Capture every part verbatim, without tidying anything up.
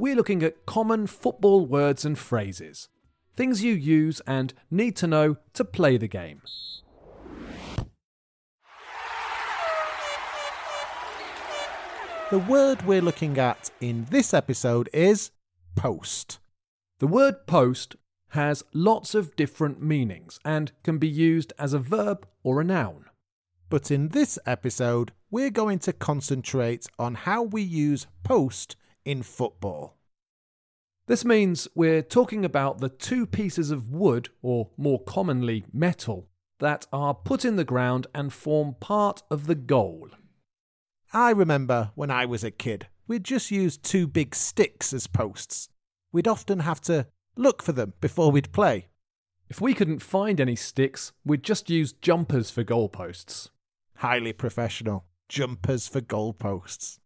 we're looking at common football words and phrases, things you use and need to know to play the game. The word we're looking at in this episode is post. The word post has lots of different meanings and can be used as a verb or a noun. But in this episode, we're going to concentrate on how we use post in football. This means we're talking about the two pieces of wood, or more commonly metal, that are put in the ground and form part of the goal. I remember when I was a kid, we'd just use two big sticks as posts. We'd often have to look for them before we'd play. If we couldn't find any sticks, we'd just use jumpers for goalposts. Highly professional. Jumpers for goalposts.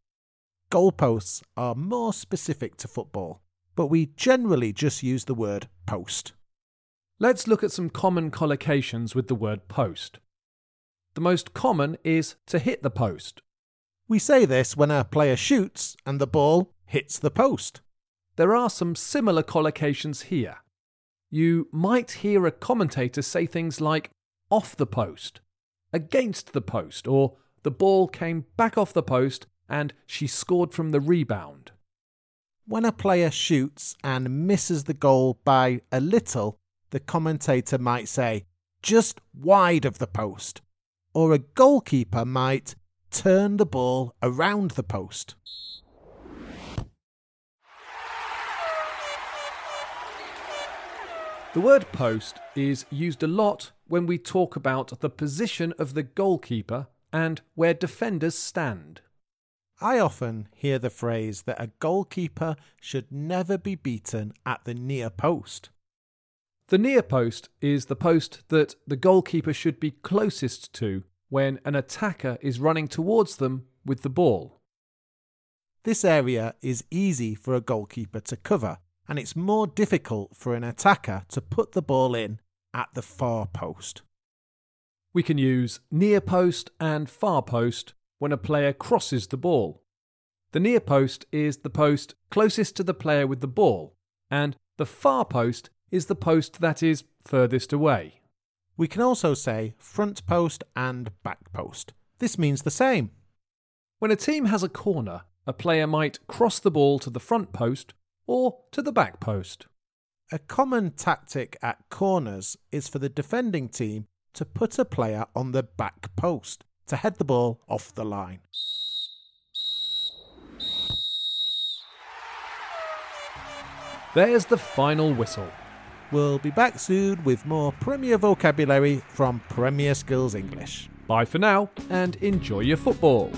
Goalposts are more specific to football, but we generally just use the word post. Let's look at some common collocations with the word post. The most common is to hit the post. We say this when a player shoots and the ball hits the post. There are some similar collocations here. You might hear a commentator say things like off the post, against the post, or the ball came back off the post and she scored from the rebound. When a player shoots and misses the goal by a little, the commentator might say, just wide of the post. Or a goalkeeper might turn the ball around the post. The word post is used a lot when we talk about the position of the goalkeeper and where defenders stand. I often hear the phrase that a goalkeeper should never be beaten at the near post. The near post is the post that the goalkeeper should be closest to when an attacker is running towards them with the ball. This area is easy for a goalkeeper to cover, and it's more difficult for an attacker to put the ball in at the far post. We can use near post and far post when a player crosses the ball. The near post is the post closest to the player with the ball, and the far post is the post that is furthest away. We can also say front post and back post. This means the same. When a team has a corner, a player might cross the ball to the front post or to the back post. A common tactic at corners is for the defending team to put a player on the back post to head the ball off the line. There's the final whistle. We'll be back soon with more Premier Vocabulary from Premier Skills English. Bye for now and enjoy your football.